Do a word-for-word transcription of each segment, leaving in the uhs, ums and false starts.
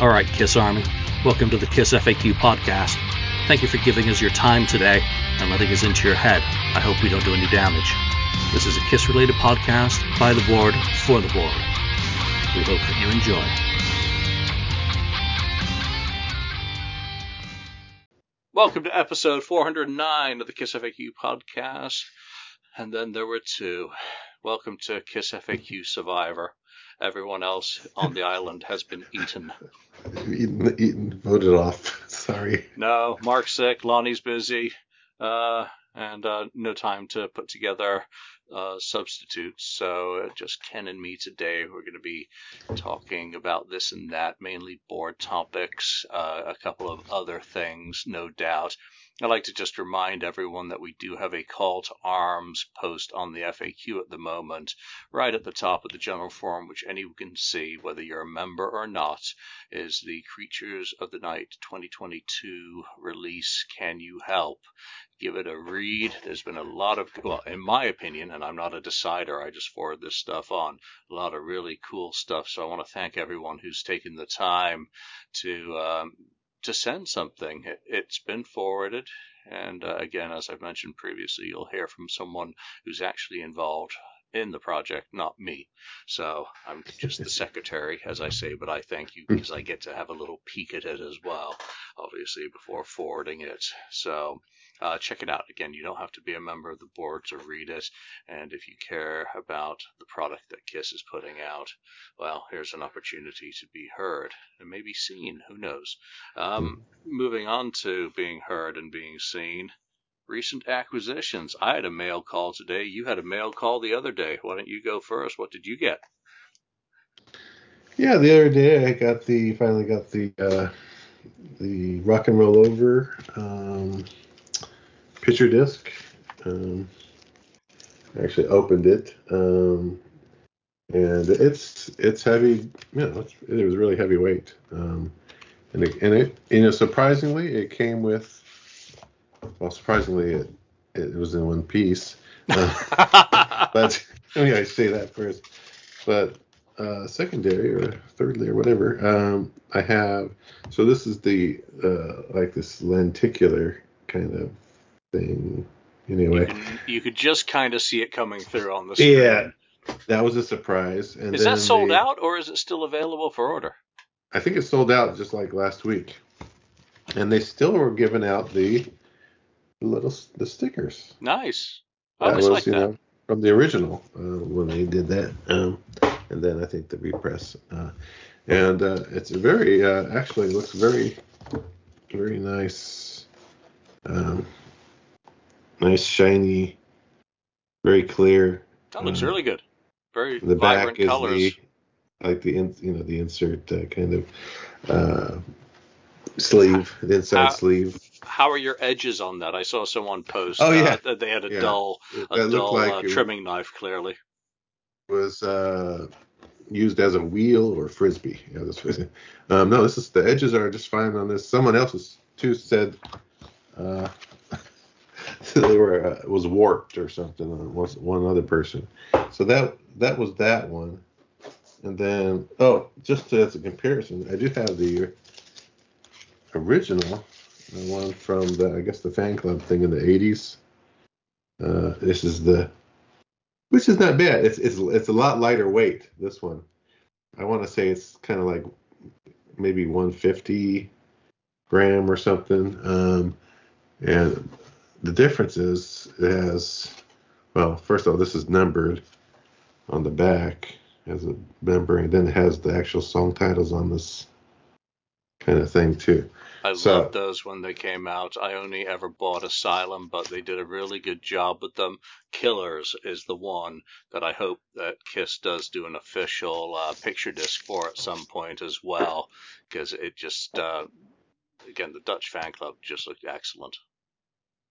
All right, Kiss Army, welcome to the Kiss F A Q podcast. Thank you for giving us your time today and letting us into your head. I hope we don't do any damage. This is a Kiss-related podcast by the board, for the board. We hope that you enjoy. Welcome to episode four oh nine of the Kiss F A Q podcast. And then there were two. Welcome to Kiss F A Q Survivor. Everyone else on the island has been eaten. Eaten, eaten, voted off. Sorry. No, Mark's sick, Lonnie's busy, uh, and uh, no time to put together uh, substitutes. So uh, just Ken and me today. We're going to be talking about this and that, mainly board topics, uh, a couple of other things, no doubt. I'd like to just remind everyone that we do have a call to arms post on the F A Q at the moment, right at the top of the general forum, which anyone can see, whether you're a member or not, is the Creatures of the Night twenty twenty-two release, Can You Help? Give it a read. There's been a lot of, well, in my opinion, and I'm not a decider, I just forward this stuff on, a lot of really cool stuff. So I want to thank everyone who's taken the time to... Um, to send something. It, it's been forwarded, and uh, again, as I've mentioned previously, you'll hear from someone who's actually involved in the project, not me. So I'm just the secretary, as I say, but I thank you because I get to have a little peek at it as well, obviously, before forwarding it. So uh, check it out. Again, you don't have to be a member of the board to read it, and if you care about the product that KISS is putting out, well, here's an opportunity to be heard and maybe seen. Who knows? Um, moving on to being heard and being seen. Recent acquisitions. I had a mail call today. You had a mail call the other day. Why don't you go first? What did you get? Yeah, the other day I got the finally got the uh, the Rock and Roll Over um, picture disc. Um, I actually opened it, um, and it's it's heavy. You know, it's, it was really heavyweight, um, and it, and it you know surprisingly it came with. Well, surprisingly, it, it was in one piece. Uh, but I mean, I say that first. But uh, secondary or thirdly or whatever, um, I have. So this is the uh, like this lenticular kind of thing. Anyway, you, can, you could just kind of see it coming through on the screen. Yeah, that was a surprise. And is then that sold they, out or is it still available for order? I think it sold out just like last week, and they still were giving out the. Little the stickers. Nice. I always like that. Know, from the original uh, when they did that, um, and then I think the repress, uh, and uh, it's a very uh, actually looks very, very nice, um, nice shiny, very clear. That looks uh, really good. Very the vibrant back is colors. The, like the in, you know the insert uh, kind of uh, sleeve, the inside uh, sleeve. How are your edges on that? I saw someone post oh, yeah. uh, that they had a yeah. dull, a dull like uh, trimming knife, clearly. Was uh, used as a wheel or frisbee. Yeah, this was, um, no, this is the edges are just fine on this. Someone else too said uh, they were uh, it was warped or something on one, one other person. So that that was that one. And then oh, just as a comparison, I do have the original. The one from the, I guess, the fan club thing in the eighties. Uh, this is the, which is not bad. It's it's it's a lot lighter weight. This one, I want to say it's kind of like maybe one hundred fifty gram or something. Um, and the difference is it has, well, first of all, this is numbered on the back as a member, and then it has the actual song titles on this kind of thing too. I so, loved those when they came out. I only ever bought Asylum, but they did a really good job with them. Killers is the one that I hope that KISS does do an official uh, picture disc for at some point as well, because it just, uh, again, the Dutch fan club just looked excellent.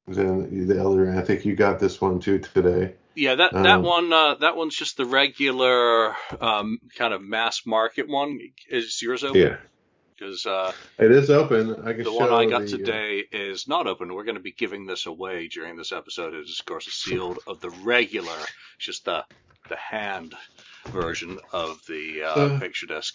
Then the Elder, I think you got this one too today. Yeah, that that um, one uh, that one's just the regular um, kind of mass market one. Is yours open? Yeah. Because uh, it is open. I can the show one I got the, today uh, is not open. We're going to be giving this away during this episode. It is, of course, sealed of the regular, just the the hand version of the uh, uh, picture disc.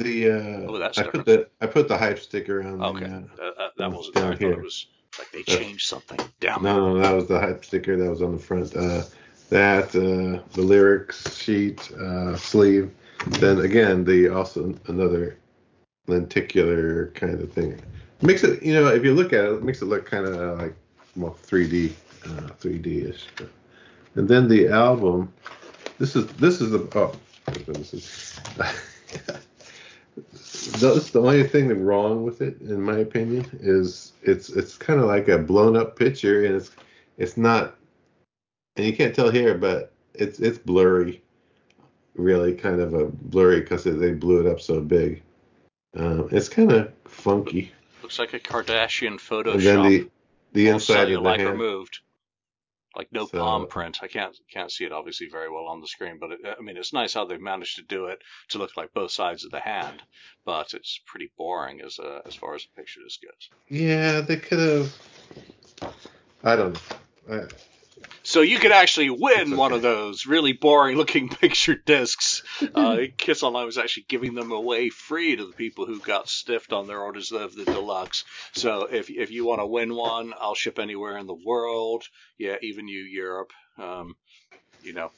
The uh, oh, that's I different. put the I put the hype sticker on. Okay, the, uh, that, that, that wasn't down here. It was like they changed uh, something down. No, no, that was the hype sticker that was on the front. Uh, that uh, the lyrics sheet uh, sleeve. Then again, the also another lenticular kind of thing. It makes it, you know, if you look at it, it makes it look kind of uh, like well, three D, uh, three D-ish. And then the album. This is this is the oh this is. That's the only thing that's wrong with it, in my opinion, is it's it's kind of like a blown up picture, and it's it's not, and you can't tell here, but it's it's blurry, really kind of a blurry because they blew it up so big. Um, it's kind of funky. Looks like a Kardashian Photoshop. And then the the inside of the hand removed, like no so, palm print. I can't can't see it obviously very well on the screen, but it, I mean it's nice how they've managed to do it to look like both sides of the hand, but it's pretty boring as uh, as far as the picture goes. Yeah, they could have. I don't know. I... So you could actually win okay. one of those really boring looking picture discs. Uh, Kiss Online was actually giving them away free to the people who got stiffed on their orders of the deluxe. So if if you want to win one, I'll ship anywhere in the world. Yeah, even you, Europe. Um, you know,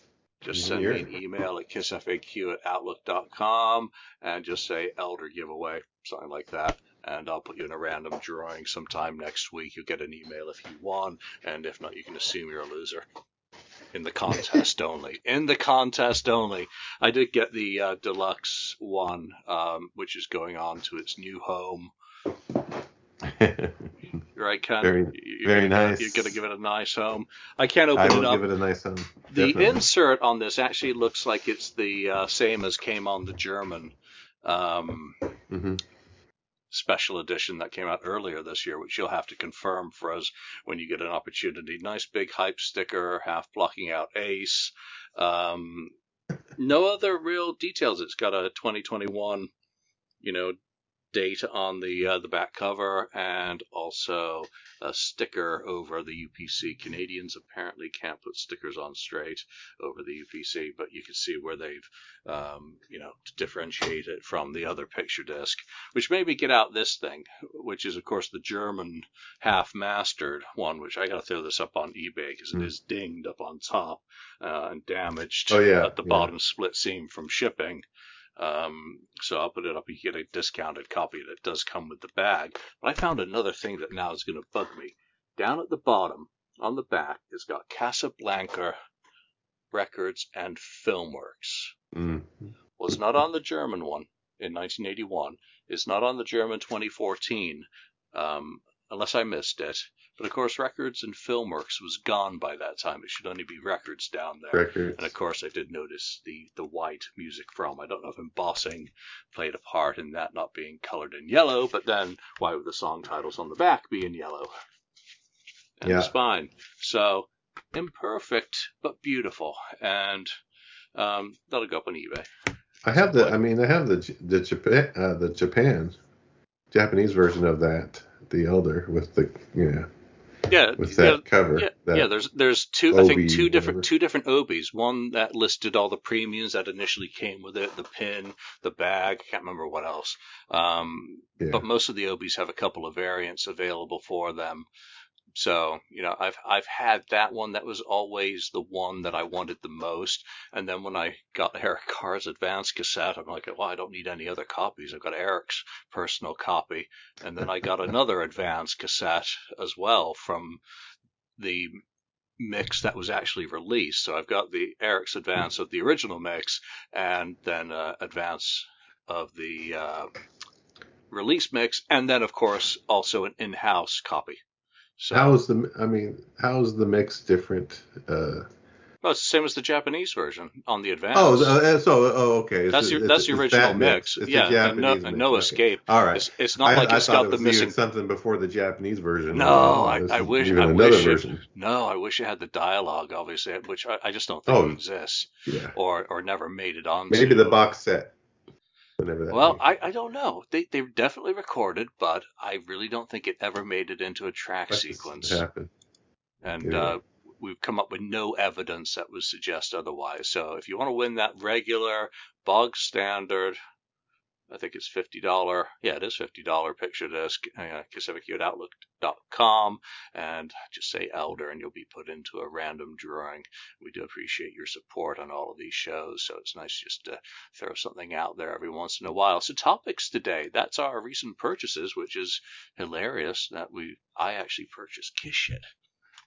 just send Europe. me an email at kiss f a q at outlook dot com and just say Elder giveaway, something like that. And I'll put you in a random drawing sometime next week. You'll get an email if you won, and if not, you can assume you're a loser. In the contest only. In the contest only. I did get the uh, deluxe one, um, which is going on to its new home. Right, Ken? Very, you're very gonna, nice. You're going to give it a nice home. I can't open I it up. I will give it a nice home. Definitely. The insert on this actually looks like it's the uh, same as came on the German. Um, mm-hmm. Special edition that came out earlier this year, which you'll have to confirm for us when you get an opportunity. Nice big hype sticker, half blocking out Ace. Um, no other real details. It's got a twenty twenty-one, you know, date on the uh, the back cover, and also a sticker over the U P C. Canadians apparently can't put stickers on straight over the U P C, but you can see where they've, um, you know, to differentiate it from the other picture disc, which made me get out this thing, which is, of course, the German half-mastered one, which I got to throw this up on eBay because mm. it is dinged up on top uh, and damaged oh, yeah, at the yeah. bottom split seam from shipping. Um, so I'll put it up. You get a discounted copy, and it does come with the bag. But I found another thing that now is going to bug me. Down at the bottom, on the back, it's got Casablanca Records and Filmworks. Mm. Well, it's not on the German one in nineteen eighty-one. It's not on the German twenty fourteen, um, unless I missed it. But, of course, Records and Filmworks was gone by that time. It should only be Records down there. Records. And, of course, I did notice the, the white music from. I don't know if embossing played a part in that not being colored in yellow, but then why would the song titles on the back be in yellow? And yeah. the spine. So, imperfect, but beautiful. And um, that'll go up on eBay. I have the, I mean, I have the, the, Japan, uh, the Japan, Japanese version of that, the Elder, with the, you know. Yeah, with that yeah, cover. Yeah, that yeah, there's there's two Obi, I think two different whatever. two different Obis. One that listed all the premiums that initially came with it, the pin, the bag, I can't remember what else. Um, yeah. But most of the Obis have a couple of variants available for them. So, you know, I've I've had that one. That was always the one that I wanted the most. And then when I got Eric Carr's advanced cassette, I'm like, well, I don't need any other copies. I've got Eric's personal copy. And then I got another advanced cassette as well from the mix that was actually released. So I've got the Eric's advance of the original mix, and then uh, advance of the uh, release mix, and then of course also an in-house copy. So, how is the? I mean, how is the mix different? Uh, well, it's the same as the Japanese version on the advance. Oh, so oh, okay. It's, that's your it's, that's the original that mix. mix. Yeah, Japanese no, mix. no escape. Okay. All right. It's, it's not I, like it's I got it was the missing something before the Japanese version. No, oh, I, I wish. Even I another wish version. It, no, I wish it had the dialogue, obviously, which I, I just don't think oh, exists, yeah. or or never made it on. Maybe the box set. Well, I, I don't know. They they definitely recorded, but I really don't think it ever made it into a track That's sequence. Happened. And yeah. uh, we've come up with no evidence that would suggest otherwise. So if you want to win that regular, bog standard I think it's fifty dollars. Yeah, it is fifty dollars picture disc, uh, kiss F A Q at outlook dot com, and just say Elder, and you'll be put into a random drawing. We do appreciate your support on all of these shows, so it's nice just to throw something out there every once in a while. So topics today, that's our recent purchases, which is hilarious that we I actually purchased Kiss shit.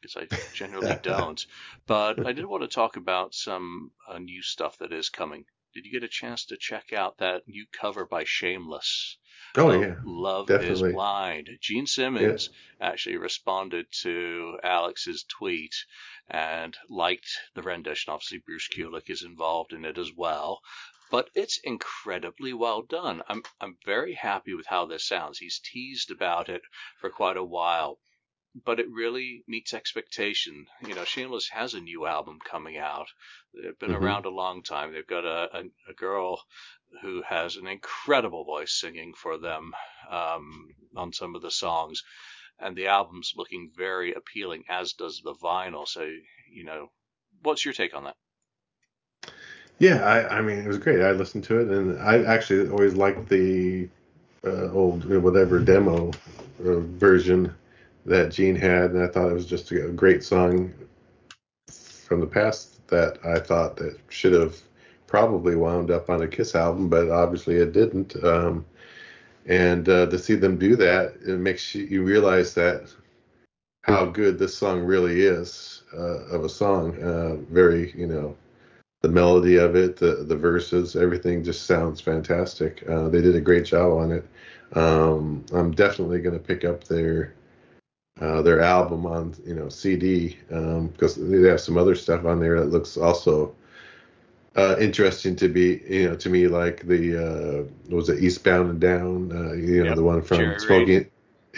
Because I generally don't. But I did want to talk about some uh, new stuff that is coming. Did you get a chance to check out that new cover by Shameless? Oh, um, yeah. Love Definitely. Is Blind. Gene Simmons yeah. actually responded to Alex's tweet and liked the rendition. Obviously, Bruce Kulick is involved in it as well. But it's incredibly well done. I'm I'm very happy with how this sounds. He's teased about it for quite a while. But it really meets expectation. You know, Shameless has a new album coming out. They've been mm-hmm. around a long time. They've got a, a, a girl who has an incredible voice singing for them um, on some of the songs. And the album's looking very appealing, as does the vinyl. So, you know, what's your take on that? Yeah, I, I mean, it was great. I listened to it, and I actually always liked the uh, old whatever demo uh, version that Gene had, and I thought it was just a great song from the past that I thought that should have probably wound up on a Kiss album, but obviously it didn't. Um, and uh, to see them do that, it makes you, you realize that how good this song really is uh, of a song. Uh, very, you know, the melody of it, the, the verses, everything just sounds fantastic. Uh, they did a great job on it. Um, I'm definitely going to pick up their Uh, their album on, you know, C D, because um, they have some other stuff on there that looks also uh, interesting to be, you know, to me, like the, uh, what was it, Eastbound and Down, uh, you know, yep. the one from Jerry Smoking,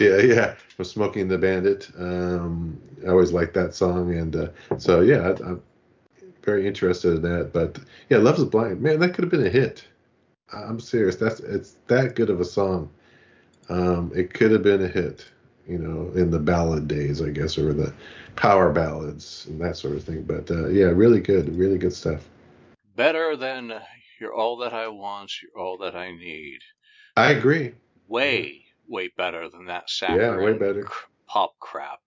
Reed. yeah, yeah, from Smoking the Bandit. Um, I always liked that song, and uh, so yeah, I, I'm very interested in that. But yeah, Love Is Blind, man, that could have been a hit. I'm serious, that's it's that good of a song. Um, it could have been a hit. You know, in the ballad days, I guess, or the power ballads and that sort of thing. But, uh, yeah, really good, really good stuff. Better than You're All That I Want, You're All That I Need. I agree. Way, way better than that saccharine yeah, way better. Cr- pop crap.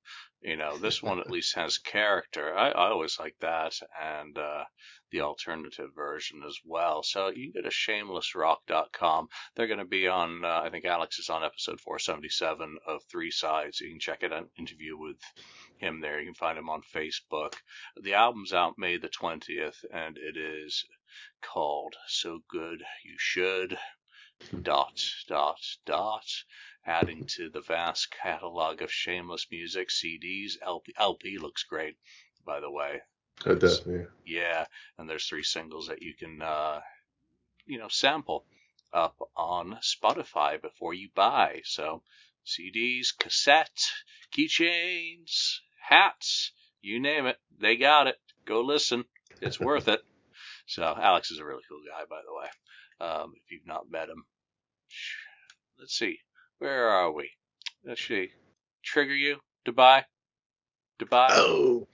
You know, this one at least has character. I, I always like that, and uh, the alternative version as well. So you can go to shameless rock dot com. They're going to be on, uh, I think Alex is on episode four seventy-seven of Three Sides. You can check out an interview with him there. You can find him on Facebook. The album's out May the twentieth, and it is called So Good You Should, dot, dot, dot. Adding to the vast catalog of Shameless music, C Ds, L P. L P looks great, by the way. It does, yeah. Yeah, and there's three singles that you can, uh, you know, sample up on Spotify before you buy. So C Ds, cassette, keychains, hats, you name it, they got it. Go listen. It's worth it. So Alex is a really cool guy, by the way, um, if you've not met him. Let's see. Where are we? Let's see. Trigger you? Dubai? Dubai? Oh.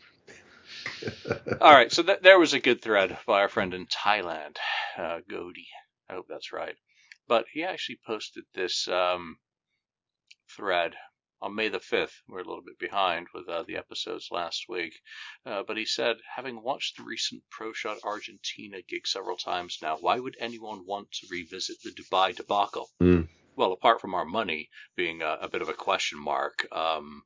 All right. So th- there was a good thread by our friend in Thailand, uh, Gody. I hope that's right. But he actually posted this um, thread on May the fifth. We're a little bit behind with uh, the episodes last week. Uh, but he said, having watched the recent Pro Shot Argentina gig several times now, why would anyone want to revisit the Dubai debacle? Mm. Well, apart from our money being a, a bit of a question mark, um,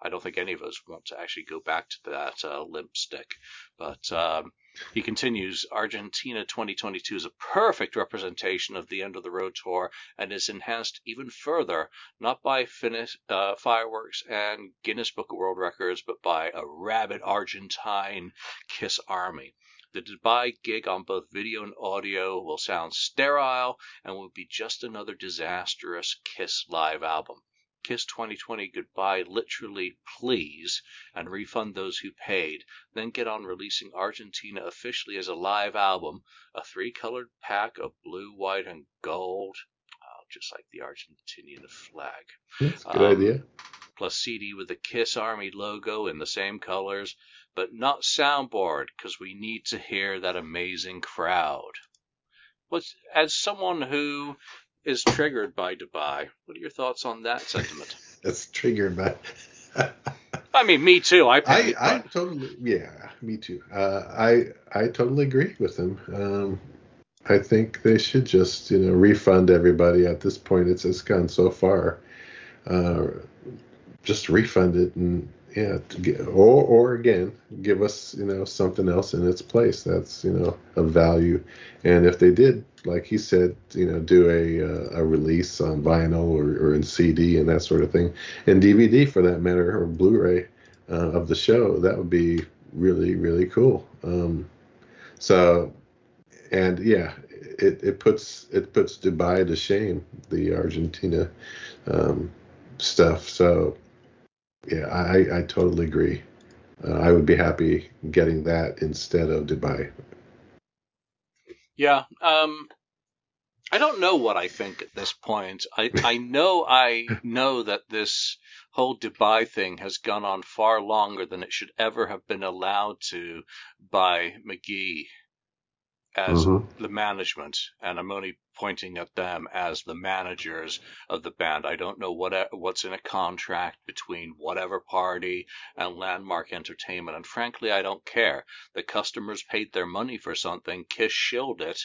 I don't think any of us want to actually go back to that uh, limp stick. But um, he continues, Argentina twenty twenty-two is a perfect representation of the end of the road tour and is enhanced even further, not by finish, uh, fireworks and Guinness Book of World Records, but by a rabid Argentine Kiss Army. The Dubai gig on both video and audio will sound sterile and will be just another disastrous Kiss live album. Kiss twenty twenty goodbye, literally, please, and refund those who paid. Then get on releasing Argentina officially as a live album, a three-colored pack of blue, white, and gold, oh, just like the Argentinian flag. That's a good um, idea. Plus C D with the Kiss Army logo in the same colors, but not soundboard, because we need to hear that amazing crowd. What's, as someone who is triggered by Dubai. What are your thoughts on that sentiment? That's triggered by. I mean, me too. I, I, I totally, yeah, me too. Uh, I, I totally agree with them. Um, I think they should just, you know, refund everybody at this point. It's it's gone so far. Uh, just refund it and yeah, to get, or or again, give us, you know, something else in its place that's, you know, of value. And if they did, like he said, you know, do a uh, a release on vinyl or, or in C D and that sort of thing, and D V D for that matter, or Blu-ray uh, of the show, that would be really, really cool. Um, so, and yeah, it, it puts it puts Dubai to shame, the Argentina um, stuff. So, yeah, I, I totally agree. Uh, I would be happy getting that instead of Dubai. Yeah, um, I don't know what I think at this point. I, I know I know that this whole Dubai thing has gone on far longer than it should ever have been allowed to by Magee as mm-hmm. the management, and I'm only pointing at them as the managers of the band. I don't know what what's in a contract between whatever party and Landmark Entertainment, and frankly, I don't care. The customers paid their money for something. Kiss shilled it,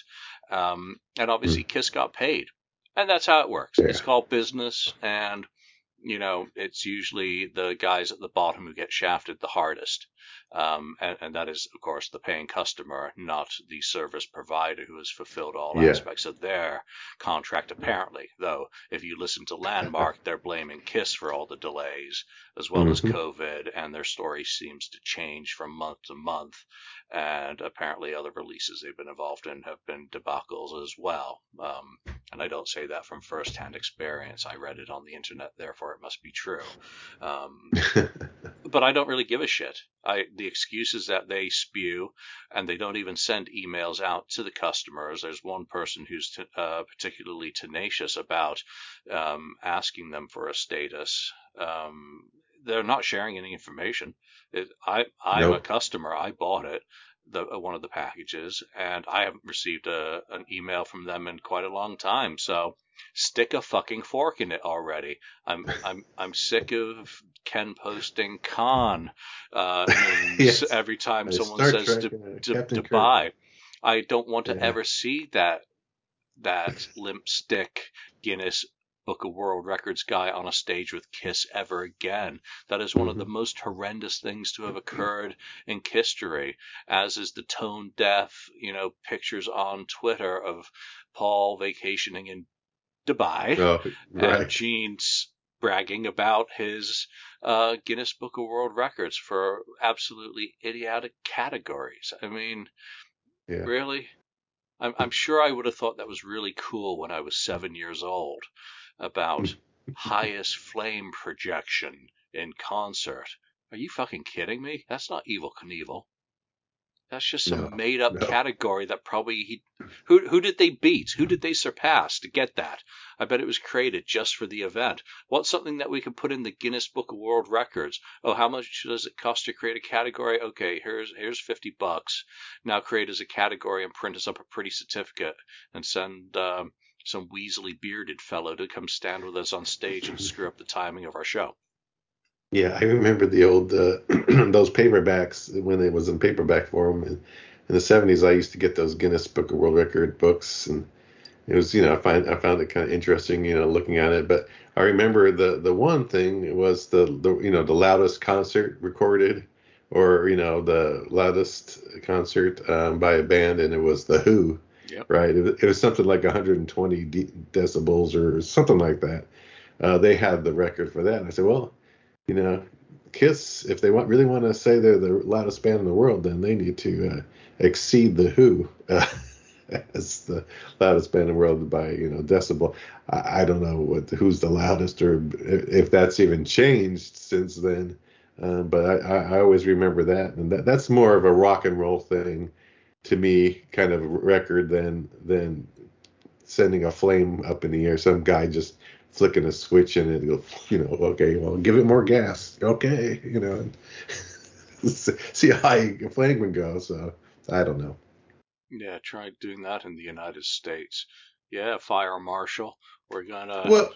um, and obviously mm-hmm. Kiss got paid, and that's how it works. Yeah. It's called business, and you know it's usually the guys at the bottom who get shafted the hardest. Um, and, and that is, of course, the paying customer, not the service provider who has fulfilled all yeah. aspects of their contract, apparently. Though, if you listen to Landmark, they're blaming KISS for all the delays, as well mm-hmm. as COVID, and their story seems to change from month to month. And apparently other releases they've been involved in have been debacles as well. Um, and I don't say that from first-hand experience. I read it on the internet, therefore it must be true. Um, but I don't really give a shit. I, the excuses that they spew, and they don't even send emails out to the customers. There's one person who's t- uh, particularly tenacious about um, asking them for a status. Um, they're not sharing any information. It, I, I'm nope. a customer. I bought it, the, uh, one of the packages, and I haven't received a, an email from them in quite a long time. So stick a fucking fork in it already. I'm I'm I'm sick of Ken posting Khan uh, names yes. every time I someone says to, to, to buy. I don't want to yeah. ever see that that limp stick Guinness Book of World Records guy on a stage with Kiss ever again. That is one mm-hmm. of the most horrendous things to have occurred in history, as is the tone deaf, you know, pictures on Twitter of Paul vacationing in Dubai, oh, right. and Gene's bragging about his uh, Guinness Book of World Records for absolutely idiotic categories. I mean, yeah. really? I'm, I'm sure I would have thought that was really cool when I was seven years old, about highest flame projection in concert. Are you fucking kidding me? That's not Evel Knievel. That's just some no, made-up no. category that probably he who who did they beat? Who did they surpass to get that? I bet it was created just for the event. What's something that we could put in the Guinness Book of World Records? Oh, how much does it cost to create a category? Okay, here's here's fifty bucks. Now create as a category and print us up a pretty certificate and send um, some weaselly bearded fellow to come stand with us on stage and screw up the timing of our show. Yeah, I remember the old, uh, those paperbacks, when it was in paperback form. In, in the seventies, I used to get those Guinness Book of World Record books, and it was, you know, I find I found it kind of interesting, you know, looking at it. But I remember the, the one thing was the, the, you know, the loudest concert recorded, or, you know, the loudest concert um, by a band, and it was The Who, yep. right? It, it was something like one hundred twenty de- decibels or something like that. Uh, they had the record for that, and I said, well, you know, Kiss, if they want really want to say they're the loudest band in the world, then they need to uh, exceed The Who uh, as the loudest band in the world by, you know, decibel. I, I don't know what who's the loudest or if that's even changed since then. Um, but I, I always remember that. And that, that's more of a rock and roll thing to me, kind of record than than sending a flame up in the air. Some guy just flicking a switch and it go, you know, okay, well, give it more gas. Okay, you know, and see how high a flame can go. So I don't know. Yeah, try doing that in the United States. Yeah, fire marshal. We're gonna. Well,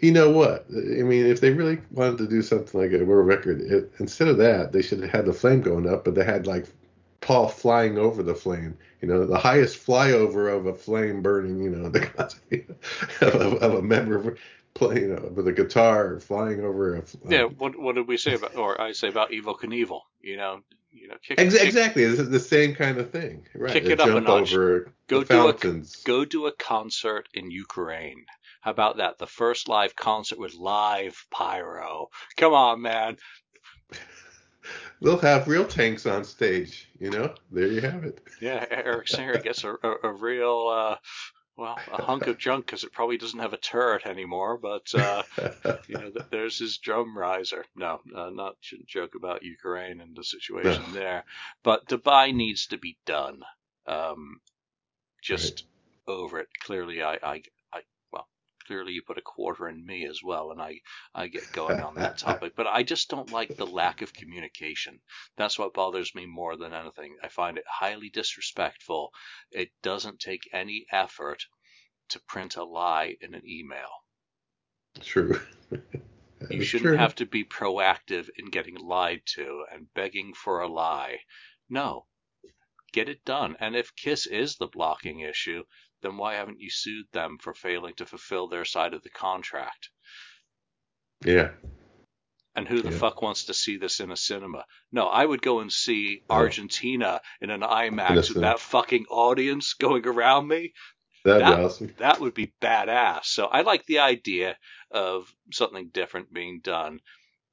you know what? I mean, if they really wanted to do something like a world record, it, instead of that, they should have had the flame going up, but they had like Paul flying over the flame. You know, the highest flyover of a flame burning. You know, the of, a, of a member playing, you know, with a guitar flying over a. Flame. Yeah. What What did we say about, or I say about Evel Knievel? You know. You know, kick, exactly. Kick, this is the same kind of thing, right? Kick it up a notch. Go do a, go do a concert in Ukraine. How about that? The first live concert with live pyro. Come on, man. They'll have real tanks on stage. You know, there you have it. Yeah, Eric Singer gets a, a, a real, uh, well, a hunk of junk because it probably doesn't have a turret anymore. But uh, you know, there's his drum riser. No, uh, not shouldn't joke about Ukraine and the situation no. there. But Dubai needs to be done. Um, just right. over it. Clearly, I, I, I, well, clearly you put a quarter in me as well, and I, I get going on that topic. But I just don't like the lack of communication. That's what bothers me more than anything. I find it highly disrespectful. It doesn't take any effort to print a lie in an email. True. You shouldn't true. have to be proactive in getting lied to and begging for a lie. No. Get it done. And if KISS is the blocking issue, then why haven't you sued them for failing to fulfill their side of the contract? Yeah. And who the yeah. fuck wants to see this in a cinema? No, I would go and see Argentina oh. in an IMAX Listen. with that fucking audience going around me. That'd that, be awesome. That would be badass. So I like the idea of something different being done.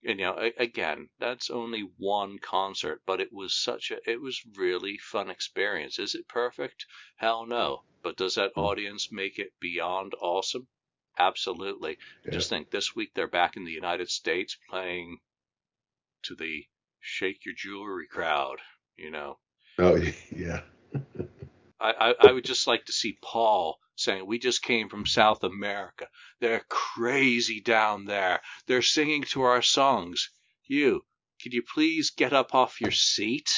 And, you know, again, that's only one concert, but it was such a, it was really fun experience. Is it perfect? Hell no. But does that audience make it beyond awesome? Absolutely. Yeah. Just think this week they're back in the United States playing to the Shake Your Jewelry crowd, you know. Oh, yeah. I, I, I would just like to see Paul saying, we just came from South America. They're crazy down there. They're singing to our songs. You, could you please get up off your seat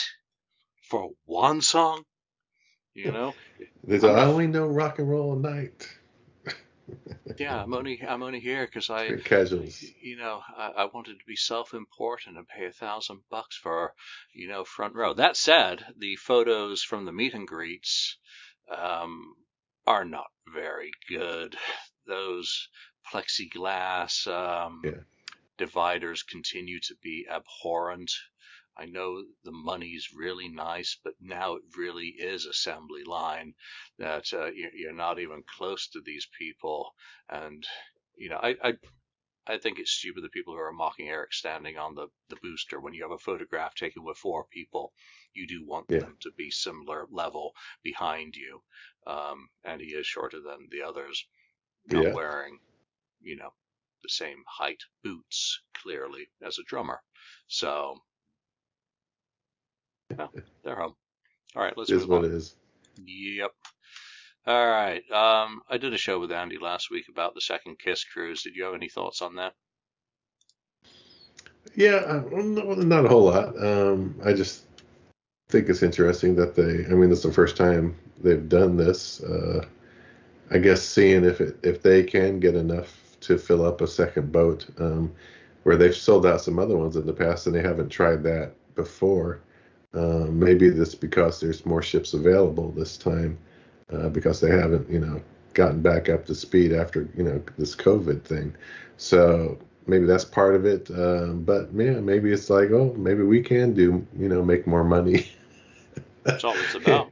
for one song? You know? There's I only know Rock and Roll Night. Yeah, I'm only I'm only here because I, casuals. you know, I, I wanted to be self-important and pay a thousand bucks for, you know, front row. That said, the photos from the meet and greets um, are not very good. Those plexiglass um, yeah. dividers continue to be abhorrent. I know the money's really nice, but now it really is assembly line that uh, you're not even close to these people. And, you know, I, I I think it's stupid the people who are mocking Eric standing on the, the booster. When you have a photograph taken with four people, you do want yeah. them to be similar level behind you. Um, and he is shorter than the others, not yeah. wearing, you know, the same height boots, clearly, as a drummer. So... No, they're home. All right, let's move on. It is what it is. Yep. All right. Um, I did a show with Andy last week about the second KISS cruise. Did you have any thoughts on that? Yeah, not a whole lot. Um, I just think it's interesting that they. I mean, it's the first time they've done this. Uh, I guess seeing if it, if they can get enough to fill up a second boat, um, where they've sold out some other ones in the past and they haven't tried that before. Uh, maybe this because there's more ships available this time, uh, because they haven't, you know, gotten back up to speed after, you know, this COVID thing. So maybe that's part of it. Um, but yeah, maybe it's like, oh, maybe we can do, you know, make more money. That's all it's about.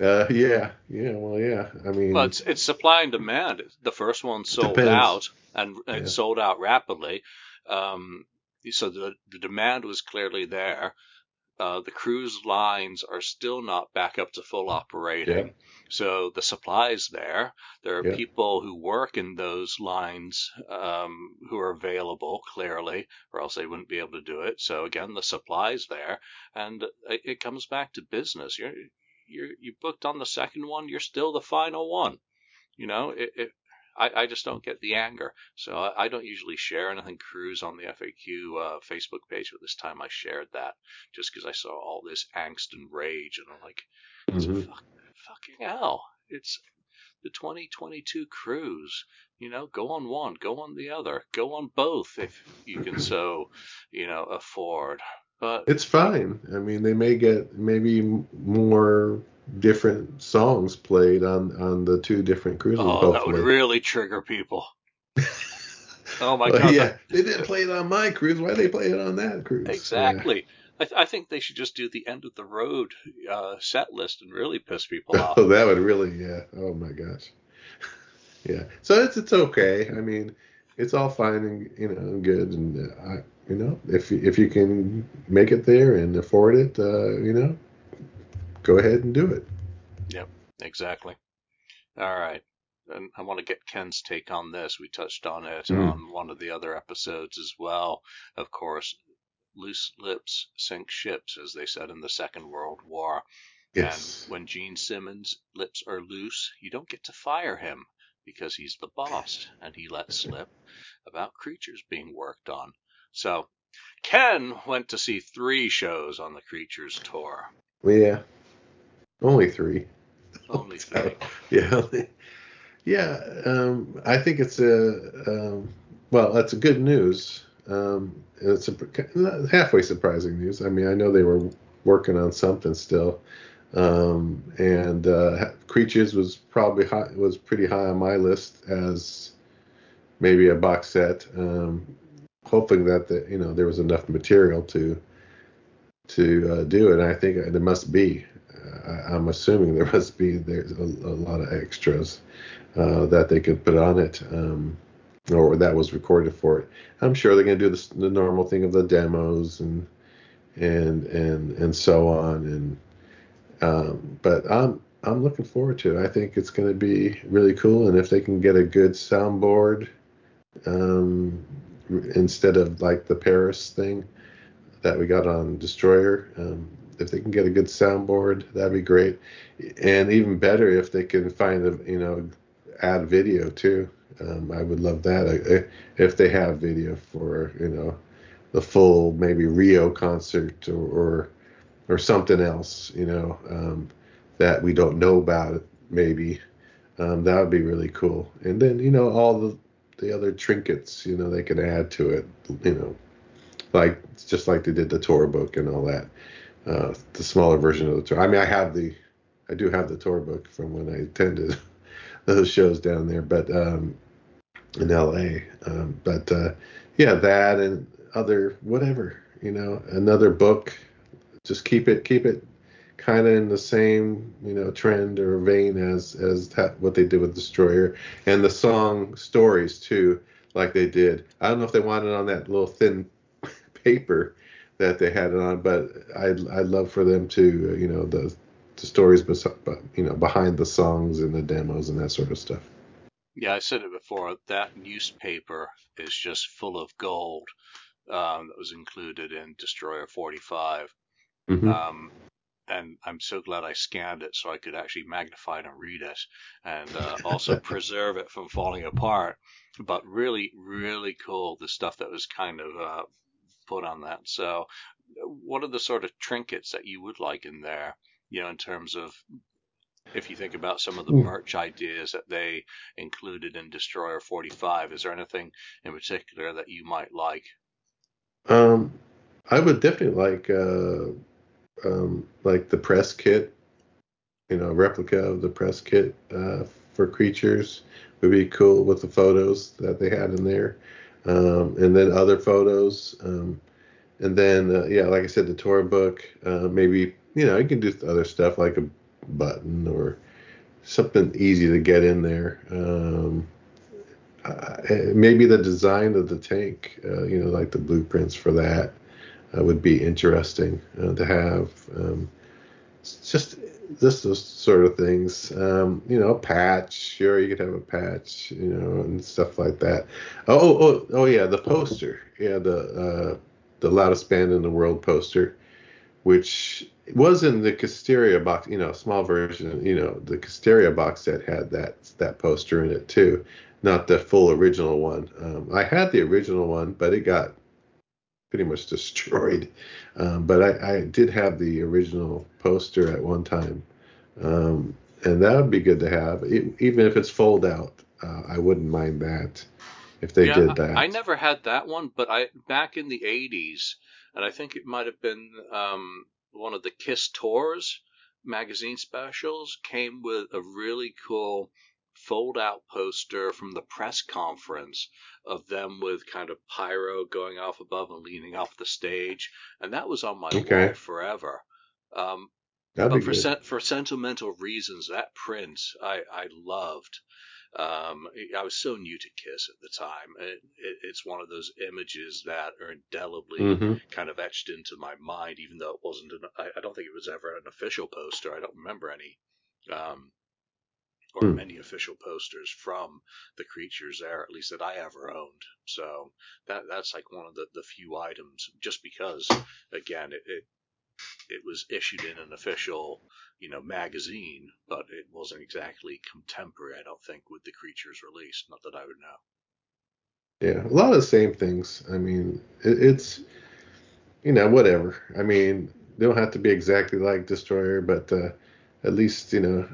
Uh, yeah, yeah, well, yeah. I mean, well, it's, it's supply and demand. The first one sold depends. out and it yeah. sold out rapidly. Um, so the, the demand was clearly there. Uh, the cruise lines are still not back up to full operating. Yeah. So the supply's there. There are yeah. people who work in those lines um, who are available, clearly, or else they wouldn't be able to do it. So, again, the supply's there. And it, it comes back to business. You're, you're, you booked on the second one. You're still the final one. You know, it, it, I, I just don't get the anger. So I, I don't usually share anything cruise on the F A Q uh, Facebook page, but this time I shared that just because I saw all this angst and rage, and I'm like, mm-hmm. fuck, fucking hell. It's the twenty twenty-two cruise. You know, go on one, go on the other, go on both if you can so, you know, afford. But it's fine. I mean, they may get maybe more different songs played on, on the two different cruises. Oh, that would really trigger people. Oh, my well, God. Yeah, they didn't play it on my cruise. Why did they play it on that cruise? Exactly. Yeah. I, th- I think they should just do the end of the road uh, set list and really piss people off. Oh, that would really, yeah. Oh, my gosh. Yeah. So it's it's okay. I mean, it's all fine and, you know, good. And, uh, you know, if, if you can make it there and afford it, uh, you know, go ahead and do it. Yep, exactly. All right. And I want to get Ken's take on this. We touched on it mm. on one of the other episodes as well. Of course, loose lips sink ships, as they said in the Second World War. Yes. And when Gene Simmons' lips are loose, you don't get to fire him because he's the boss and he let slip about Creatures being worked on. So Ken went to see three shows on the Creatures tour. Yeah. Only three. Only three. Yeah. Yeah, um, I think it's a um, well. That's a good news. Um, it's a, not halfway surprising news. I mean, I know they were working on something still, um, and uh, Creatures was probably high, was pretty high on my list as maybe a box set. Um, hoping that the, you know there was enough material to to uh, do it. And I think there must be. I, I'm assuming there must be there's a, a lot of extras. Uh, that they could put on it, um, or that was recorded for it. I'm sure they're going to do this, the normal thing of the demos and and and and so on. And um, but I'm I'm looking forward to it. I think it's going to be really cool. And if they can get a good soundboard um, instead of like the Paris thing that we got on Destroyer, um, if they can get a good soundboard, that'd be great. And even better if they can find a you know. add video too. Um, I would love that I, I, if they have video for you know the full maybe Rio concert or or, or something else you know um, that we don't know about it, maybe um, that would be really cool. And then you know all the the other trinkets you know they can add to it you know like just like they did the tour book and all that uh, the smaller version of the tour. I mean I have the I do have the tour book from when I attended. Those shows down there, but um, in L A, um, but uh, yeah, that and other whatever, you know, another book. Just keep it, keep it, kind of in the same, you know, trend or vein as as that, what they did with Destroyer and the song stories too, like they did. I don't know if they wanted on that little thin paper that they had it on, but I'd I'd love for them to, you know, the. The stories, you know, behind the songs and the demos and that sort of stuff. Yeah, I said it before. That newspaper is just full of gold um, that was included in Destroyer forty-five. Mm-hmm. Um, and I'm so glad I scanned it so I could actually magnify it and read it and uh, also preserve it from falling apart. But really, really cool, the stuff that was kind of uh, put on that. So what are the sort of trinkets that you would like in there? You know, in terms of if you think about some of the merch ideas that they included in Destroyer forty-five, is there anything in particular that you might like? Um, I would definitely like, uh, um, like the press kit, you know, replica of the press kit uh, for Creatures would be cool with the photos that they had in there, um, and then other photos, um, and then uh, yeah, like I said, the tour book, uh, maybe. You know, you can do other stuff like a button or something easy to get in there. Um, uh, maybe the design of the tank, uh, you know, like the blueprints for that uh, would be interesting uh, to have. Um, just, just those sort of things. Um, you know, a patch. Sure, you could have a patch, you know, and stuff like that. Oh, oh, oh yeah, the poster. Yeah, the uh, the loudest band in the world poster, which... It was in the Castelia box, you know, small version, you know, the Castelia box set had that that poster in it too, not the full original one. Um, I had the original one, but it got pretty much destroyed. Um, but I, I did have the original poster at one time, um, and that would be good to have. It, even if it's fold out, uh, I wouldn't mind that if they yeah, did that. I, I never had that one, but I back in the eighties, and I think it might have been um, one of the Kiss Tours magazine specials, came with a really cool fold-out poster from the press conference of them with kind of pyro going off above and leaning off the stage, and that was on my okay. wall forever. Um, but for sen- for sentimental reasons, that print I, I loved. Um, I was so new to Kiss at the time. It, it, it's one of those images that are indelibly mm-hmm. kind of etched into my mind, even though it wasn't an, I, I don't think it was ever an official poster. I don't remember any. Um, or mm. many official posters from the Creatures there, at least that I ever owned. So that that's like one of the, the few items, just because, again, it, it it was issued in an official, you know, magazine, but it wasn't exactly contemporary, I don't think, with the Creatures release. Not that I would know. Yeah, a lot of the same things. I mean, it, it's, you know, whatever. I mean, they don't have to be exactly like Destroyer, but uh, at least, you know,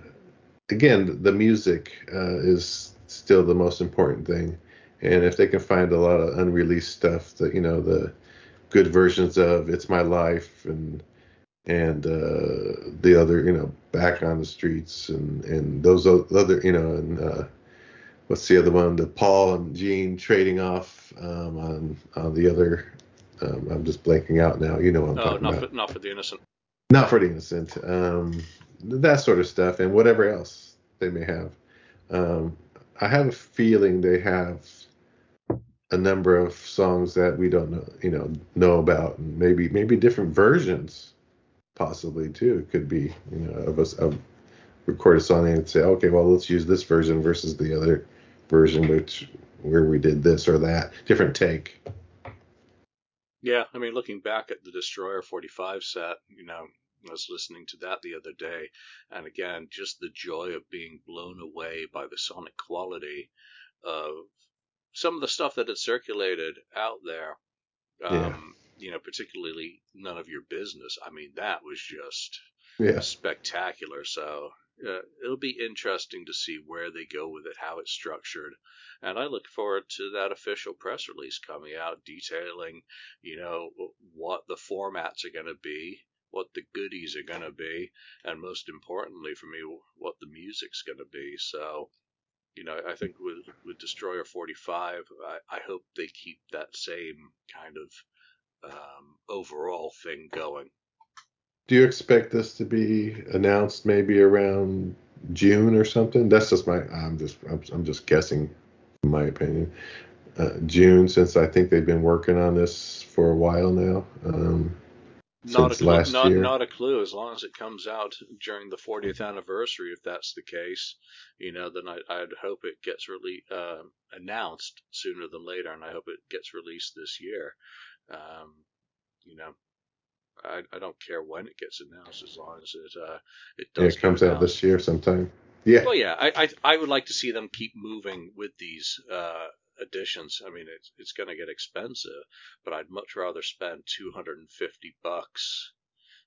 again, the music uh, is still the most important thing, and if they can find a lot of unreleased stuff, that you know, the good versions of "It's My Life" and and uh, the other, you know, "Back on the Streets" and, and those other, you know, and uh, what's the other one? The Paul and Gene trading off um, on on the other. Um, I'm just blanking out now. You know what I'm oh, talking not about? For, not for the innocent. Not for the innocent. Um, that sort of stuff, and whatever else they may have. Um, I have a feeling they have a number of songs that we don't know, you know, know about, and maybe maybe different versions, possibly too. It could be, you know, of us of record a song and say, okay, well, let's use this version versus the other version, which where we did this or that, different take. Yeah, I mean, looking back at the Destroyer forty-five set, you know. I was listening to that the other day, and again, just the joy of being blown away by the sonic quality of some of the stuff that had circulated out there. Yeah. Um, you know, particularly None of Your Business. I mean, that was just yeah. spectacular. So uh, it'll be interesting to see where they go with it, how it's structured. And I look forward to that official press release coming out detailing, you know, what the formats are going to be, what the goodies are going to be, and most importantly for me, what the music's going to be. So, you know, I think with, with Destroyer forty-five, I, I hope they keep that same kind of um, overall thing going. Do you expect this to be announced maybe around June or something? That's just my, I'm just, I'm, I'm just guessing, in my opinion. Uh, June, since I think they've been working on this for a while now. Um, Not a, clue, not, not a clue. As long as it comes out during the fortieth anniversary, if that's the case, you know, then I, I'd hope it gets really uh, announced sooner than later, and I hope it gets released this year. Um, you know, I, I don't care when it gets announced, as long as it uh, it does. Yeah, it comes out this year sometime. Yeah. Well, yeah, I, I I would like to see them keep moving with these uh editions. I mean, it's it's going to get expensive, but I'd much rather spend two hundred fifty bucks,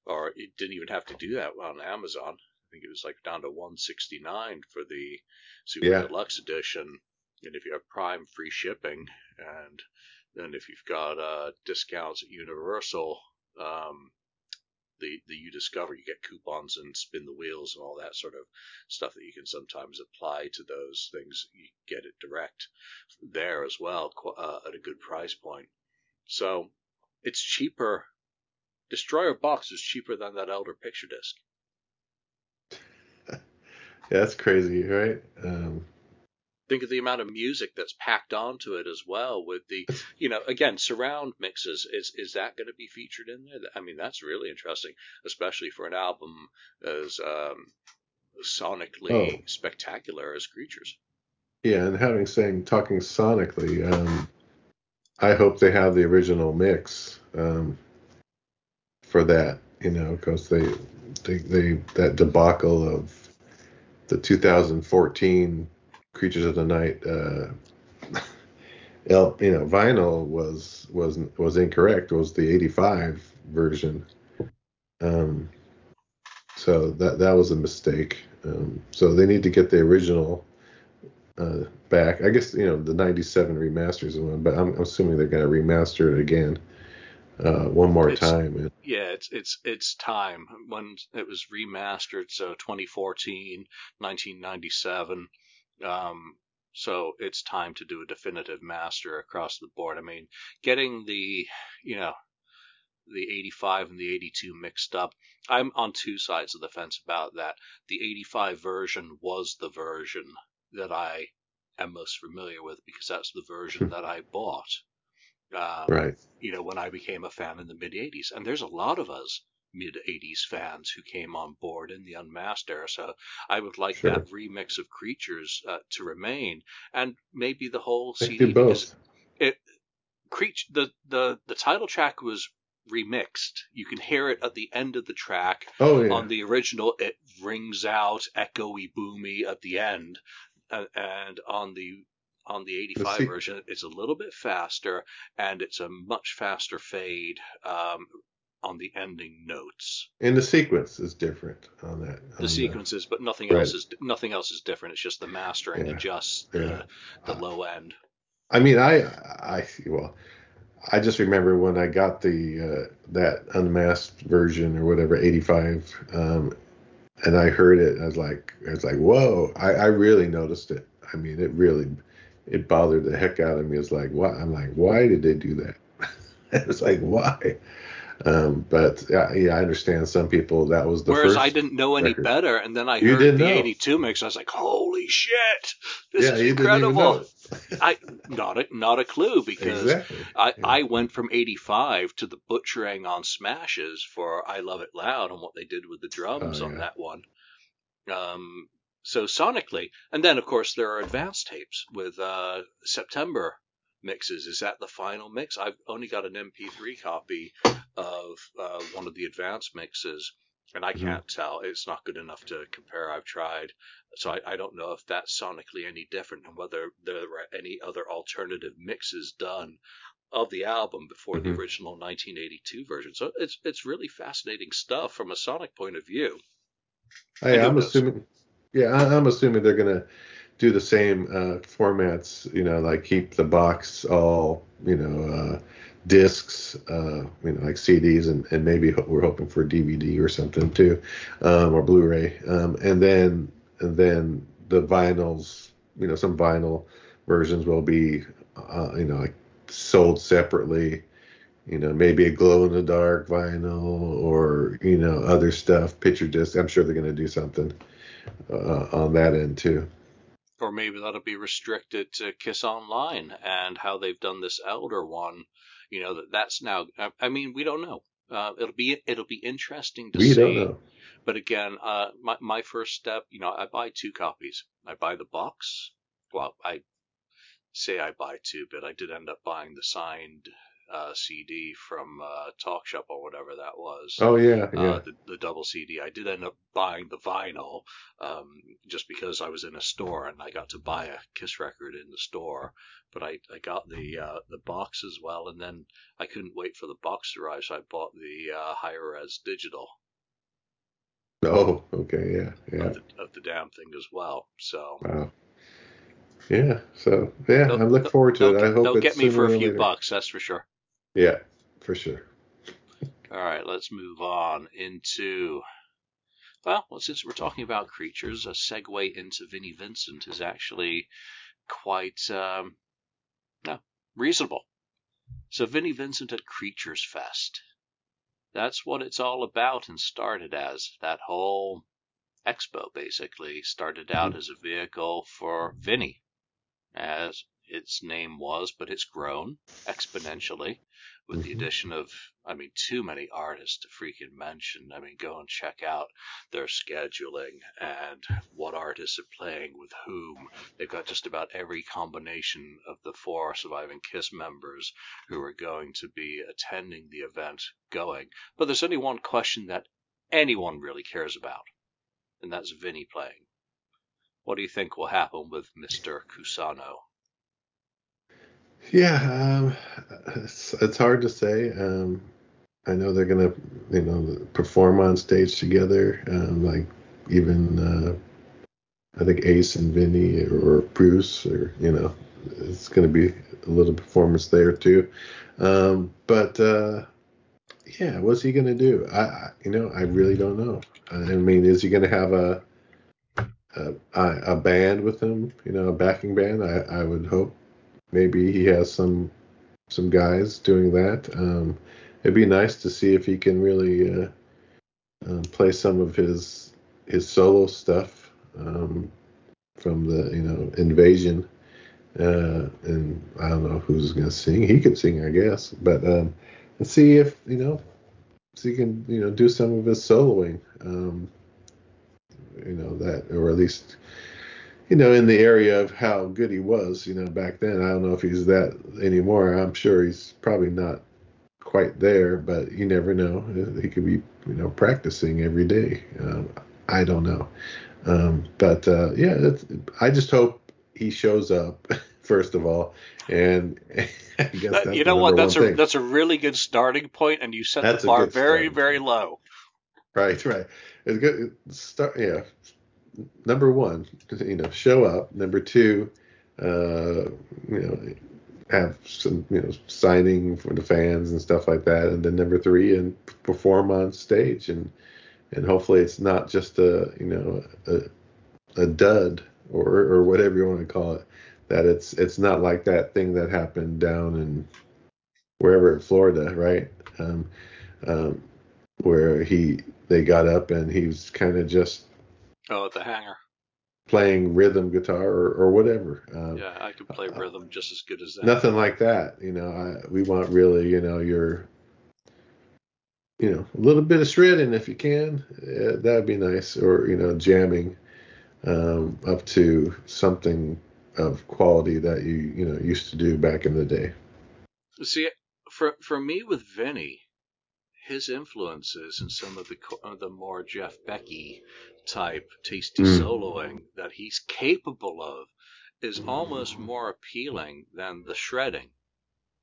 or it didn't even have to do that on Amazon. I think it was like down to one sixty-nine for the Super yeah. Deluxe edition, and if you have Prime, free shipping, and then if you've got uh, discounts at Universal, um, the the you discover you get coupons and spin the wheels and all that sort of stuff that you can sometimes apply to those things. You get it direct there as well uh, at a good price point. So it's cheaper. Destroyer box is cheaper than that Elder picture disc. Yeah, that's crazy, right? Um... Think of the amount of music that's packed onto it as well with the, you know, again, surround mixes. Is is that going to be featured in there? I mean, that's really interesting, especially for an album as um, sonically oh. spectacular as Creatures. Yeah, and having saying talking sonically, um, I hope they have the original mix um, for that, you know, because they, they, they, that debacle of the two thousand fourteen Creatures of the Night, uh, el, you know, vinyl was was was incorrect. It was the eighty-five version. Um, So that that was a mistake. Um, so they need to get the original uh, back. I guess, you know, the ninety-seven remasters one, but I'm, I'm assuming they're going to remaster it again uh, one more it's, time. And, yeah, it's it's it's time. When it was remastered, so twenty fourteen, nineteen ninety-seven. Um, so it's time to do a definitive master across the board. I mean, getting the, you know, the eighty-five and the eighty-two mixed up. I'm on two sides of the fence about that. The eighty-five version was the version that I am most familiar with because that's the version that I bought. Um, right. You know, when I became a fan in the mid eighties, and there's a lot of us mid eighties fans who came on board in the unmaster. So I would like sure. that remix of Creatures uh, to remain, and maybe the whole they C D. Do both. It, Creature, the, the, the title track was remixed. You can hear it at the end of the track. Oh, yeah. On the original, it rings out echoey, boomy at the end, uh, and on the on the eighty-five the C- version, it's a little bit faster, and it's a much faster fade um, on the ending notes. And the sequence is different on that. On the sequence the, is, but nothing right. else is nothing else is different. It's just the mastering yeah. adjusts yeah. the the uh, low end. I mean, I I well. I just remember when I got the uh, that unmasked version or whatever eighty-five, um, and I heard it. I was like, I was like, whoa! I, I really noticed it. I mean, it really, it bothered the heck out of me. It's like, why? I'm like, why did they do that? It's like, why? Um, but yeah, yeah, I understand some people that was the Whereas first I didn't know any record. Better, and then I you heard the know. eighty-two mix. I was like, holy shit! This yeah, is incredible. I not a not a clue because exactly. I, yeah. I went from eighty-five to the butchering on Smashes for I Love It Loud and what they did with the drums oh, on yeah. that one. Um, so sonically, and then of course there are advanced tapes with uh, September mixes. Is that the final mix? I've only got an M P three copy of uh, one of the advanced mixes, and I can't mm-hmm. tell. It's not good enough to compare. I've tried. So I, I don't know if that's sonically any different and whether there were any other alternative mixes done of the album before mm-hmm. the original nineteen eighty-two version. So it's it's really fascinating stuff from a sonic point of view. Hey, I'm assuming, yeah, I'm assuming they're going to do the same uh, formats, you know, like keep the box all, you know, uh, discs, uh, you know, like C Ds, and, and maybe we're hoping for D V D or something too, um, or Blu-ray. Um, and then... And then the vinyls, you know, some vinyl versions will be, uh, you know, like sold separately, you know, maybe a glow in the dark vinyl or, you know, other stuff, picture disc. I'm sure they're going to do something uh, on that end too. Or maybe that'll be restricted to Kiss Online and how they've done this Elder one, you know, that that's now, I, I mean, we don't know. Uh, it'll be it'll be interesting to we see. Don't know. But again, uh, my my first step, you know, I buy two copies. I buy the box. Well, I say I buy two, but I did end up buying the signed uh, C D from uh, Talk Shop or whatever that was. Oh yeah, yeah. Uh, the, the double C D. I did end up buying the vinyl um, just because I was in a store and I got to buy a Kiss record in the store. But I, I got the uh, the box as well, and then I couldn't wait for the box to arrive, so I bought the uh, higher res digital. Oh, okay, yeah, yeah. Of the, of the damn thing as well. So. Wow. Yeah, so yeah, they'll, I look forward to it. I hope they'll it's get me for a few later. bucks, that's for sure. Yeah, for sure. All right, let's move on into. Well, since we're talking about Creatures, a segue into Vinnie Vincent is actually quite. Um, No, reasonable. So Vinnie Vincent at Creatures Fest. That's what it's all about and started as. That whole expo basically started out mm-hmm. as a vehicle for Vinnie, as its name was, but it's grown exponentially with mm-hmm. the addition of, I mean, too many artists to freaking mention. I mean, go and check out their scheduling and what artists are playing with whom. They've got just about every combination of the four surviving KISS members who are going to be attending the event going. But there's only one question that anyone really cares about, and that's Vinnie playing. What do you think will happen with Mister Cusano? Yeah, um, it's, it's hard to say. Um, I know they're gonna, you know, perform on stage together. Um, like even uh, I think Ace and Vinnie or Bruce, or you know, it's gonna be a little performance there too. Um, but uh, yeah, what's he gonna do? I, I, you know, I really don't know. I mean, is he gonna have a a, a band with him? You know, a backing band? I, I would hope. Maybe he has some some guys doing that. Um, It'd be nice to see if he can really uh, uh, play some of his his solo stuff um, from the you know Invasion, uh, and I don't know who's gonna sing. He could sing, I guess, but um, and see if you know so he can you know do some of his soloing, um, you know that, or at least you know in the area of how good he was, you know back then. I don't know if he's that anymore. I'm sure he's probably not quite there, but you never know. He could be, you know, practicing every day. Um, I don't know, um, but uh, yeah, it's, I just hope he shows up first of all. And I guess that, that's you know what, that's a thing. That's a really good starting point, and you set that's the bar very, very low. Right, right. It's good. Start, yeah. Number one, you know, show up. Number two, uh, you know. have some, you know, signing for the fans and stuff like that, and then number three, and perform on stage, and and hopefully it's not just a, you know, a, a dud or or whatever you want to call it. That it's it's not like that thing that happened down in wherever in Florida, right? Um, um, where he they got up and he was kind of just oh at the hangar. Playing rhythm guitar or, or whatever. Um, yeah, I could play rhythm just as good as that. Nothing like that, you know. I, we want really, you know, your, you know, a little bit of shredding if you can. Uh, that would be nice, or you know, jamming um, up to something of quality that you, you know, used to do back in the day. See, for for me with Vinnie, his influences and some of the uh, the more Jeff Beck-y type tasty mm. soloing that he's capable of is almost more appealing than the shredding,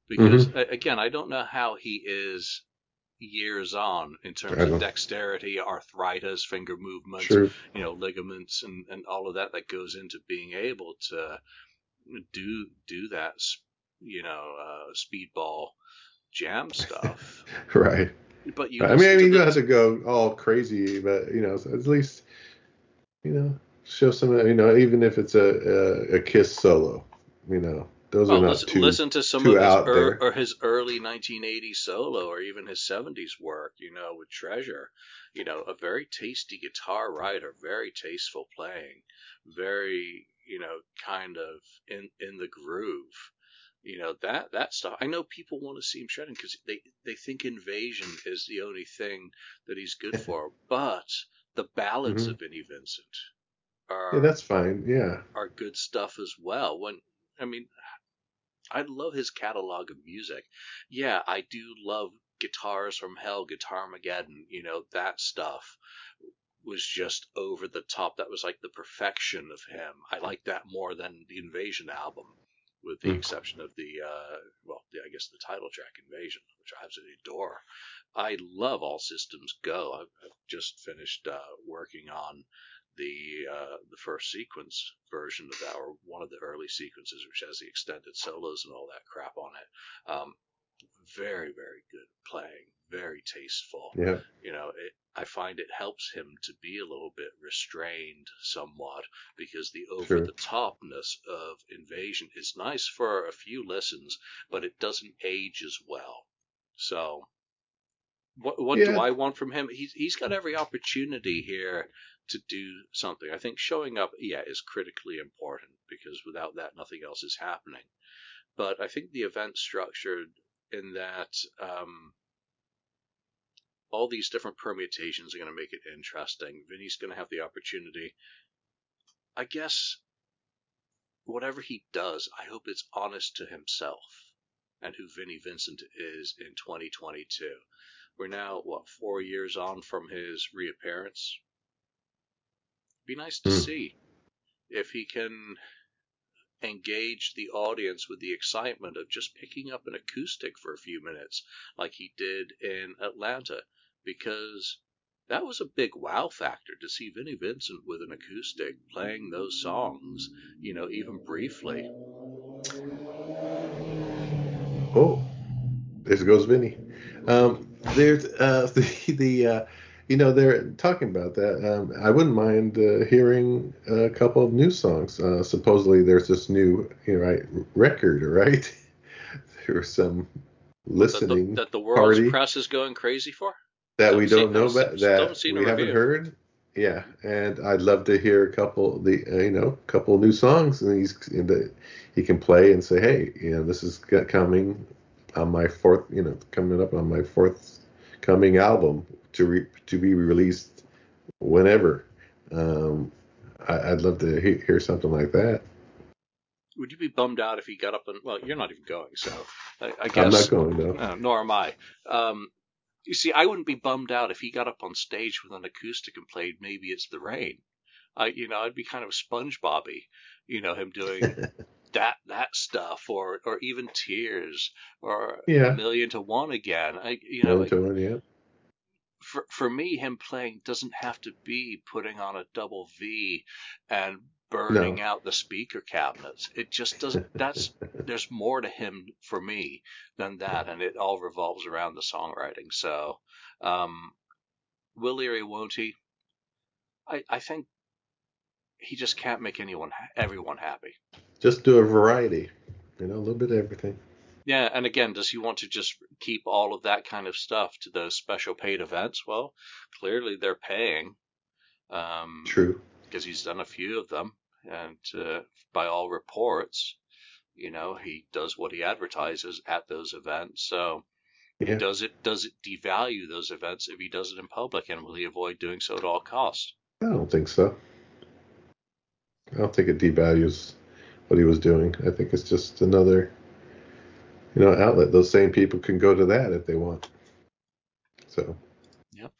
because mm-hmm. again, I don't know how he is years on in terms of dexterity, arthritis, finger movements, sure. you know, ligaments, and, and all of that that goes into being able to do do that, you know, uh, speedball jam stuff, right? But you I mean, I mean, you don't have to go all crazy, but you know, at least you know, show some. You know, even if it's a a, a Kiss solo, you know, those oh, are not listen, too listen to some of his er, or his early nineteen eighties solo, or even his seventies work. You know, with Treasure, you know, a very tasty guitar writer, very tasteful playing, very you know, kind of in in the groove. You know, that that stuff. I know people want to see him shredding because they, they think Invasion is the only thing that he's good for. But the ballads mm-hmm. of Vinnie Vincent are yeah, that's fine. Yeah, are good stuff as well. When I mean, I love his catalog of music. Yeah, I do love Guitars from Hell, Guitarmageddon. You know, that stuff was just over the top. That was like the perfection of him. I like that more than the Invasion album. With the exception of the, uh, well, the, I guess the title track, Invasion, which I absolutely adore. I love All Systems Go. I've, I've just finished uh, working on the uh, the first sequence version of that, or one of the early sequences, which has the extended solos and all that crap on it. Um, very, very good playing, very tasteful. Yeah. You know, it, I find it helps him to be a little bit restrained somewhat, because the over-the-topness sure. of Invasion is nice for a few listens, but it doesn't age as well. So what, what yeah. do I want from him? He's, he's got every opportunity here to do something. I think showing up, yeah, is critically important, because without that, nothing else is happening. But I think the event's structured in that... Um, all these different permutations are going to make it interesting. Vinnie's going to have the opportunity. I guess whatever he does, I hope it's honest to himself and who Vinnie Vincent is in twenty twenty-two. We're now, what, four years on from his reappearance? It'd be nice to mm. see if he can engage the audience with the excitement of just picking up an acoustic for a few minutes like he did in Atlanta, because that was a big wow factor to see Vinnie Vincent with an acoustic playing those songs, you know, even briefly. Oh, there goes Vinnie. Um, there's uh, the, the uh, you know, they're talking about that. Um, I wouldn't mind uh, hearing a couple of new songs. Uh, supposedly there's this new you know, right, record, right? There was some listening that the, that the world's party. Press is going crazy for? That we don't know about, that we haven't heard, yeah. And I'd love to hear a couple, the uh, you know, couple new songs, and he's in the, he can play and say, hey, you know, this is coming on my fourth, you know, coming up on my forthcoming album to re, to be released whenever. Um, I, I'd love to he, hear something like that. Would you be bummed out if he got up and, well, you're not even going, so I, I guess I'm not going though. No, nor am I. Um, You see, I wouldn't be bummed out if he got up on stage with an acoustic and played Maybe It's the Rain. I, you know, I'd be kind of SpongeBobby, you know, him doing that that stuff, or, or even Tears, or yeah. A Million to One Again. I, you know, like, one, yeah. for for me, him playing doesn't have to be putting on a double V and burning no. out the speaker cabinets. It just doesn't. That's there's more to him for me than that, and it all revolves around the songwriting. So, um, will Erie, won't he? I I think he just can't make anyone everyone happy. Just do a variety, you know, a little bit of everything. Yeah, and again, does he want to just keep all of that kind of stuff to those special paid events? Well, clearly they're paying. Um, True. Because he's done a few of them, and uh, by all reports, you know, he does what he advertises at those events. So yeah. does it does it devalue those events if he does it in public, and will he avoid doing so at all costs? I don't think so. I don't think it devalues what he was doing. I think it's just another, you know, outlet. Those same people can go to that if they want. So. Yep.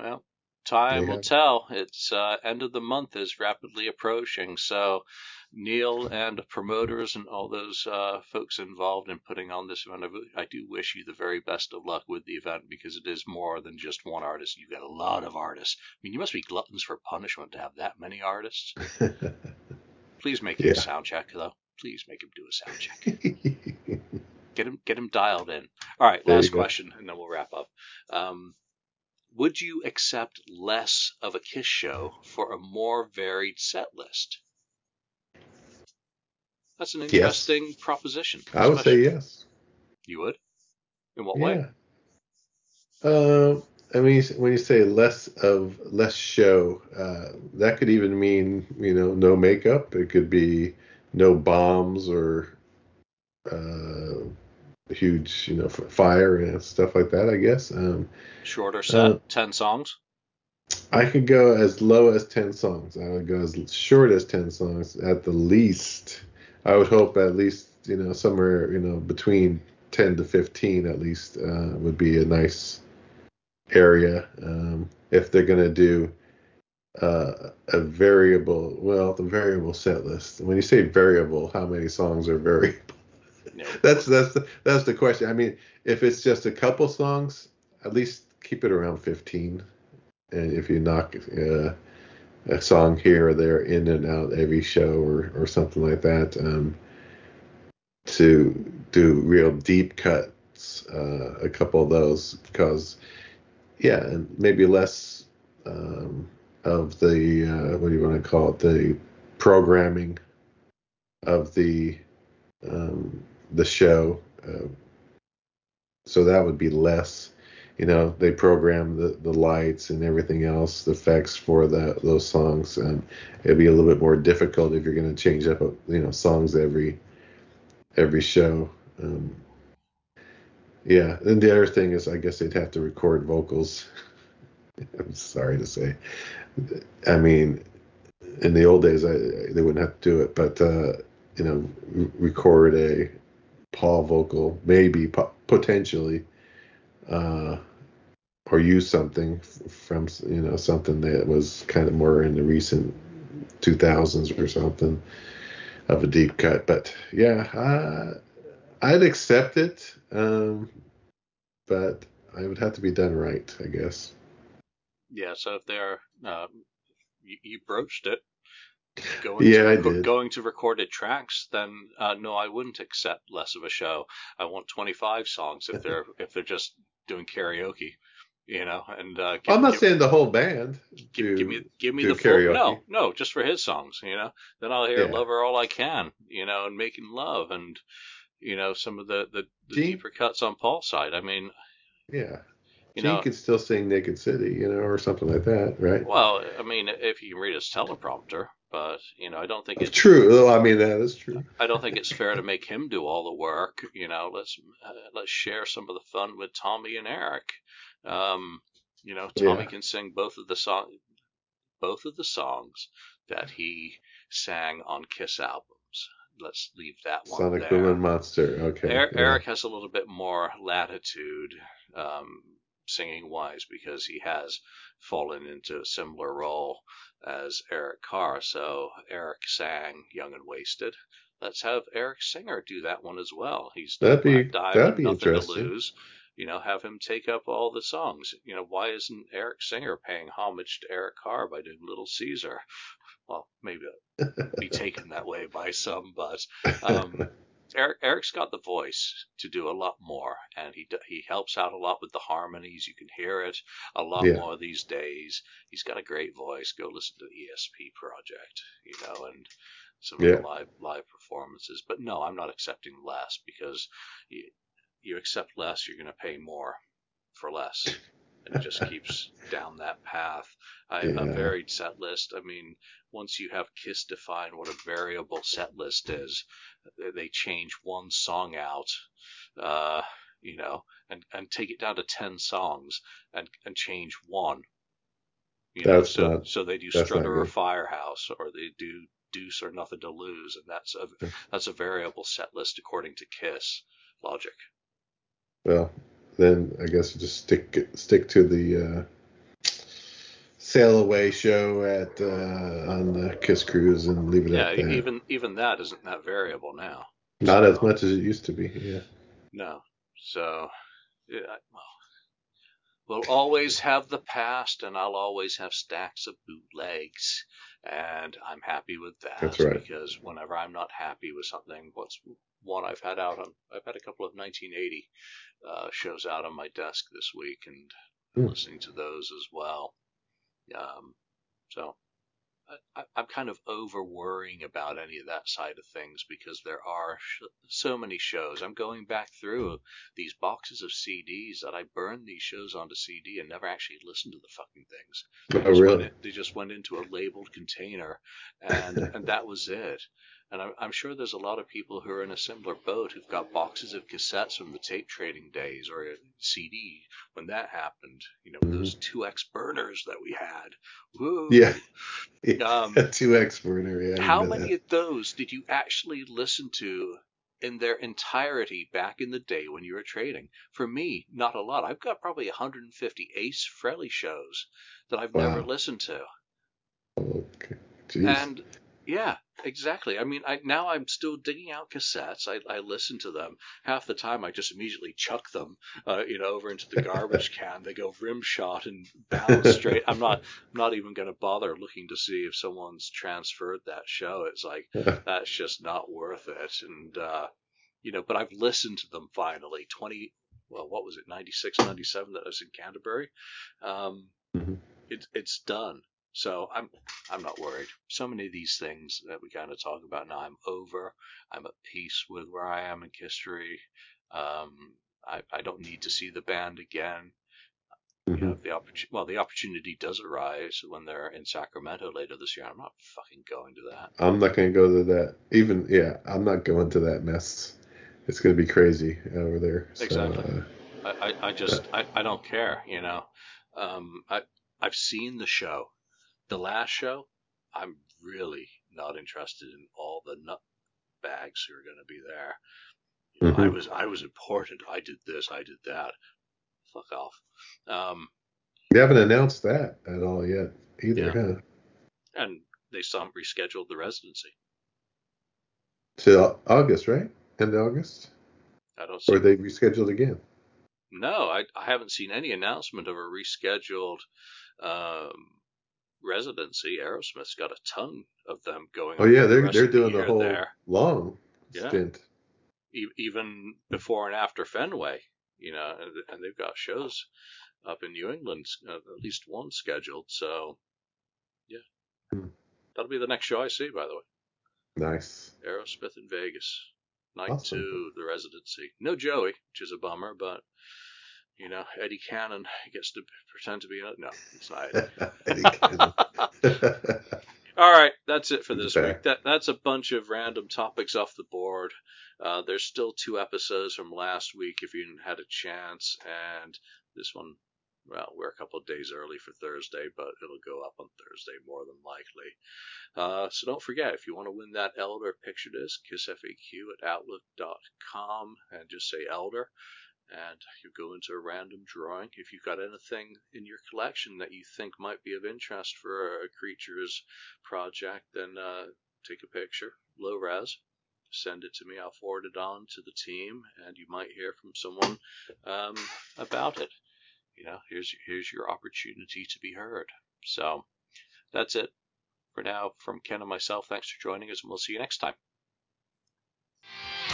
Well. Time yeah. will tell. It's uh, end of the month is rapidly approaching. So Neil and promoters and all those uh, folks involved in putting on this event, I do wish you the very best of luck with the event, because it is more than just one artist. You've got a lot of artists. I mean, you must be gluttons for punishment to have that many artists. Please make him yeah. a sound check, though. Please make him do a sound check. Get him, get him dialed in. All right, there last question, and then we'll wrap up. Um, Would you accept less of a Kiss show for a more varied set list? That's an interesting yes. proposition. I would say yes. You would? In what yeah. way? Uh, I mean, when you say less of less show, uh, that could even mean, you know, no makeup. It could be no bombs or uh, huge, you know, fire and stuff like that, I guess. Um, Shorter set, uh, ten songs? I could go as low as ten songs. I would go as short as ten songs at the least. I would hope at least, you know, somewhere, you know, between ten to fifteen at least uh, would be a nice area. Um, if they're going to do uh, a variable, well, the variable set list. When you say variable, how many songs are variable? No. That's that's the, that's the question. I mean, if it's just a couple songs, at least keep it around fifteen. And if you knock uh, a song here or there in and out every show or, or something like that, um, to do real deep cuts, uh, a couple of those, because yeah, and maybe less um, of the uh, what do you want to call it, the programming of the um, the show, uh, so that would be less. You know, they program the, the lights and everything else, the effects for the those songs, and it'd be a little bit more difficult if you're going to change up, you know, songs every every show. Um, yeah, and the other thing is, I guess they'd have to record vocals. I'm sorry to say, I mean, in the old days, I, they wouldn't have to do it, but uh, you know, re- record a Paul vocal, maybe po- potentially. Uh, or use something from, you know, something that was kind of more in the recent two thousands or something. of a deep cut. But yeah, uh, I'd accept it, um, but it would have to be done right, I guess. Yeah, so if they're, uh, you, you broached it, going, yeah, to, I did. going to recorded tracks, then uh, no, I wouldn't accept less of a show. I want twenty-five songs if they're if they're just doing karaoke, you know. And uh, give, I'm not give, saying the whole band. Give, do, give me give me the karaoke. Full, no, no, just for his songs, you know. Then I'll hear yeah. "Love Her All I Can," you know, and "Making Love," and you know some of the the, the Gene, deeper cuts on Paul's side. I mean, yeah. You Gene know, could still sing "Naked City," you know, or something like that, right? Well, I mean, if you can read his teleprompter. But, you know, I don't think That's it's true. I mean, that is true. I don't think it's fair to make him do all the work. You know, let's uh, let's share some of the fun with Tommy and Eric. Um, you know, Tommy yeah. can sing both of the song, both of the songs that he sang on Kiss albums. Let's leave that one Sonic there. Sonic Boom and Monster. Okay. Er- yeah. Eric has a little bit more latitude, um, singing wise, because he has fallen into a similar role as Eric Carr. So Eric sang Young and Wasted. Let's have Eric Singer do that one as well. He's that'd be, that'd be Nothing to Lose. You know, have him take up all the songs. You know, why isn't Eric Singer paying homage to Eric Carr by doing Little Caesar? Well, maybe it'll be taken that way by some, but um, Eric, Eric's got the voice to do a lot more, and he he helps out a lot with the harmonies. You can hear it a lot yeah. more these days. He's got a great voice. Go listen to the E S P project, you know, and some yeah. of the live, live performances. But no, I'm not accepting less, because you, you accept less, you're going to pay more for less. And it just keeps down that path. I have yeah. a varied set list. I mean, once you have Kiss define what a variable set list is, they change one song out, uh, you know, and, and take it down to ten songs and, and change one. You that's know, so, not, so they do Strutter or Firehouse, or they do Deuce or Nothing to Lose, and that's a that's a variable set list according to Kiss logic. Well. Then I guess just stick stick to the uh, sail away show at uh, on the Kiss Cruise and leave it yeah, at that. Yeah, even even that isn't that variable now. Not so, as much as it used to be. Yeah. No. So, yeah, well, we'll always have the past, and I'll always have stacks of bootlegs, and I'm happy with that. That's right. Because whenever I'm not happy with something, what's one I've had out on, I've had a couple of nineteen eighty uh, shows out on my desk this week, and mm. listening to those as well. Um, so I, I, I'm kind of over worrying about any of that side of things, because there are sh- so many shows. I'm going back through these boxes of C Ds that I burned these shows onto C D and never actually listened to the fucking things. They oh, just really? went in, they just went into a labeled container, and and that was it. And I'm sure there's a lot of people who are in a similar boat who've got boxes of cassettes from the tape trading days, or a C D when that happened. You know, mm-hmm. those two X burners that we had. Woo. Yeah. Um, two X burner, yeah. How many that. of those did you actually listen to in their entirety back in the day when you were trading? For me, not a lot. I've got probably one hundred fifty Ace Frehley shows that I've wow. never listened to. Okay. Jeez. And... yeah, exactly. I mean, I, now I'm still digging out cassettes. I, I listen to them. Half the time, I just immediately chuck them, uh, you know, over into the garbage can. They go rim shot and bounce straight. I'm not I'm not even going to bother looking to see if someone's transferred that show. It's like, that's just not worth it. And, uh, you know, but I've listened to them finally. twenty well, what was it, ninety-six, ninety-seven that I was in Canterbury? Um, mm-hmm. it, it's done. So I'm I'm not worried. So many of these things that we kind of talk about now, I'm over. I'm at peace with where I am in history. Um, I, I don't need to see the band again. Mm-hmm. You know, the oppor- well, the opportunity does arise when they're in Sacramento later this year. I'm not fucking going to that. I'm not going to go to that. Even, yeah, I'm not going to that mess. It's going to be crazy over there. So, exactly. Uh, I, I, I just, I, I don't care, you know. Um, I, I've seen the show. The last show, I'm really not interested in all the nut bags who are going to be there. You know, mm-hmm. I was I was important. I did this. I did that. Fuck off. Um, they haven't announced that at all yet either. Yeah. Huh? And they somehow rescheduled the residency. to August, right? End of August? I don't see. Or they rescheduled again? No, I, I haven't seen any announcement of a rescheduled um, residency. Aerosmith's got a ton of them going. Oh on yeah, they're the they're doing the whole there. long yeah. stint. E- even before and after Fenway, you know, and, and they've got shows up in New England, uh, at least one scheduled. So, yeah, hmm. that'll be the next show I see. By the way, nice. Aerosmith in Vegas. Night awesome. two, the residency. No Joey, which is a bummer, but, you know, Eddie Cannon gets to pretend to be another. No, it's not Eddie Cannon. All right, that's it for this Fair. week. That, that's a bunch of random topics off the board. Uh, there's still two episodes from last week if you didn't had a chance. And this one, well, we're a couple of days early for Thursday, but it'll go up on Thursday more than likely. Uh, so don't forget, if you want to win that Elder picture disc, kiss F A Q at outlook dot com, and just say Elder, and you go into a random drawing. If you've got anything in your collection that you think might be of interest for a Creatures project, then uh, take a picture, low res. Send it to me. I'll forward it on to the team, and you might hear from someone um, about it. You know, here's here's your opportunity to be heard. So that's it for now from Ken and myself. Thanks for joining us, and we'll see you next time.